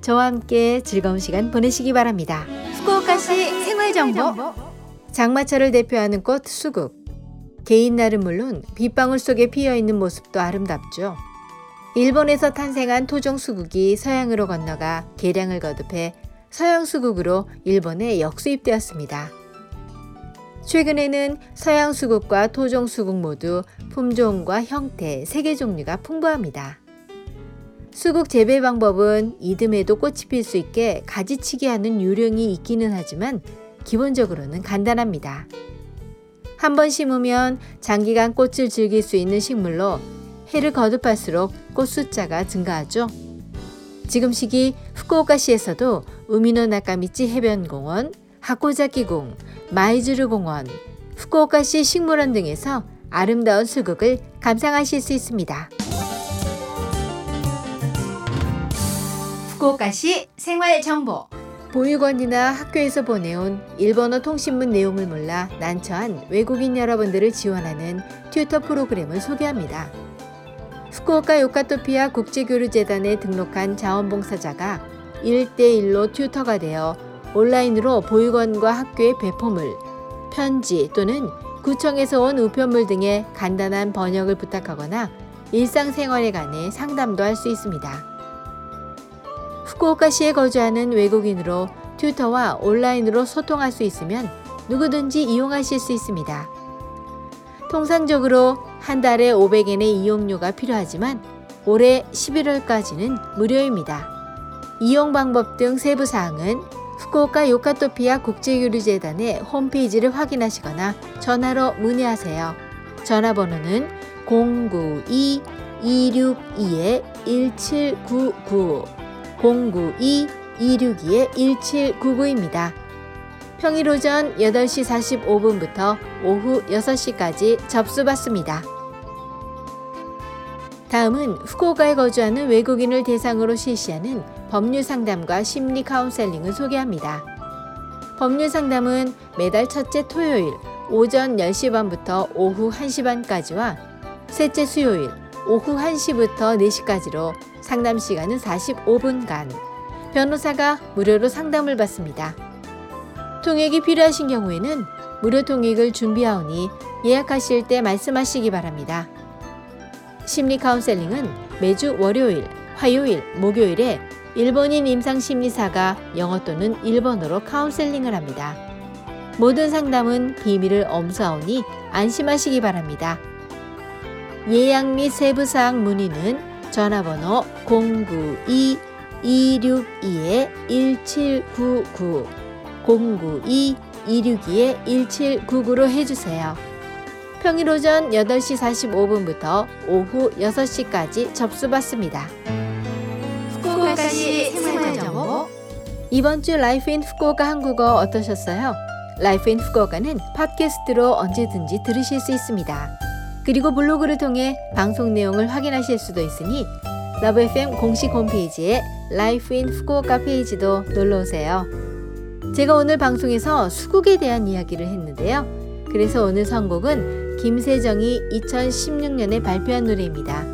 저와 함께 즐거운 시간 보내시기 바랍니다. 후쿠오카시 생활정보. 장마철을 대표하는 꽃 수국. 개인날은 물론 빗방울 속에 피어있는 모습도 아름답죠. 일본에서 탄생한 토종 수국이 서양으로 건너가 개량을 거듭해 서양 수국으로 일본에 역수입되었습니다. 최근에는 서양 수국과 토종 수국 모두 품종과 형태, 색의 종류가 풍부합니다. 수국 재배 방법은 이듬해도 꽃이 필 수 있게 가지치기 하는 요령이 있기는 하지만 기본적으로는 간단합니다. 한 번 심으면 장기간 꽃을 즐길 수 있는 식물로 해를 거듭할수록 꽃 숫자가 증가하죠. 지금 시기 후쿠오카시에서도 우미노 나카미치 해변공원, 하코자키궁, 마이즈루공원, 후쿠오카시 식물원 등에서 아름다운 수국을 감상하실 수 있습니다. 후쿠오카시 생활정보. 보육원이나 학교에서 보내온 일본어 통신문 내용을 몰라 난처한 외국인 여러분들을 지원하는 튜터 프로그램을 소개합니다. 후쿠오카 요카토피아 국제교류재단에 등록한 자원봉사자가 1대1로 튜터가 되어 온라인으로 보육원과 학교의 배포물, 편지 또는 구청에서 온 우편물 등의 간단한 번역을 부탁하거나 일상생활에 관해 상담도 할 수 있습니다. 후쿠오카시에 거주하는 외국인으로 튜터와 온라인으로 소통할 수 있으면 누구든지 이용하실 수 있습니다. 통상적으로 한 달에 500엔의 이용료가 필요하지만 올해 11월까지는 무료입니다. 이용 방법 등 세부 사항은 후쿠오카 요카토피아 국제교류재단의 홈페이지를 확인하시거나 전화로 문의하세요. 전화번호는 092-262-1799 092-262-1799입니다. 평일 오전 8시 45분부터 오후 6시까지 접수받습니다. 다음은 후쿠오카에 거주하는 외국인을 대상으로 실시하는 법률 상담과 심리 카운셀링을 소개합니다. 법률 상담은 매달 첫째 토요일 오전 10시 반부터 오후 1시 반까지와 셋째 수요일 오후 1시부터 4시까지로 상담 시간은 45분간, 변호사가 무료로 상담을 받습니다. 통역이 필요하신 경우에는 무료 통역을 준비하오니 예약하실 때 말씀하시기 바랍니다. 심리 카운셀링은 매주 월요일, 화요일, 목요일에 일본인 임상심리사가 영어 또는 일본어로 카운셀링을 합니다. 모든 상담은 비밀을 엄수하오니 안심하시기 바랍니다. 예약 및 세부사항 문의는 전화번호 092-262-1799, 092-262-1799로 해주세요. 평일 오전 8시 45분부터 오후 6시까지 접수받습니다. 후쿠오카시 생활정보. 이번 주 라이프 인 후쿠오카 한국어 어떠셨어요? 라이프 인 후쿠오카는 팟캐스트로 언제든지 들으실 수 있습니다. 그리고 블로그를 통해 방송 내용을 확인하실 수도 있으니 러브FM 공식 홈페이지에 Life in Fukuoka 페이지도 놀러오세요. 제가 오늘 방송에서 수국에 대한 이야기를 했는데요. 그래서 오늘 선곡은 김세정이 2016년에 발표한 노래입니다.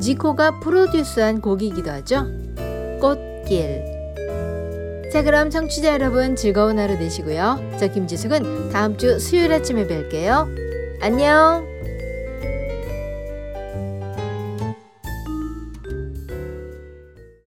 지코가 프로듀스한 곡이기도 하죠. 꽃길. 자 그럼 청취자 여러분 즐거운 하루 되시고요. 저 김지숙은 다음 주 수요일 아침에 뵐게요. 안녕.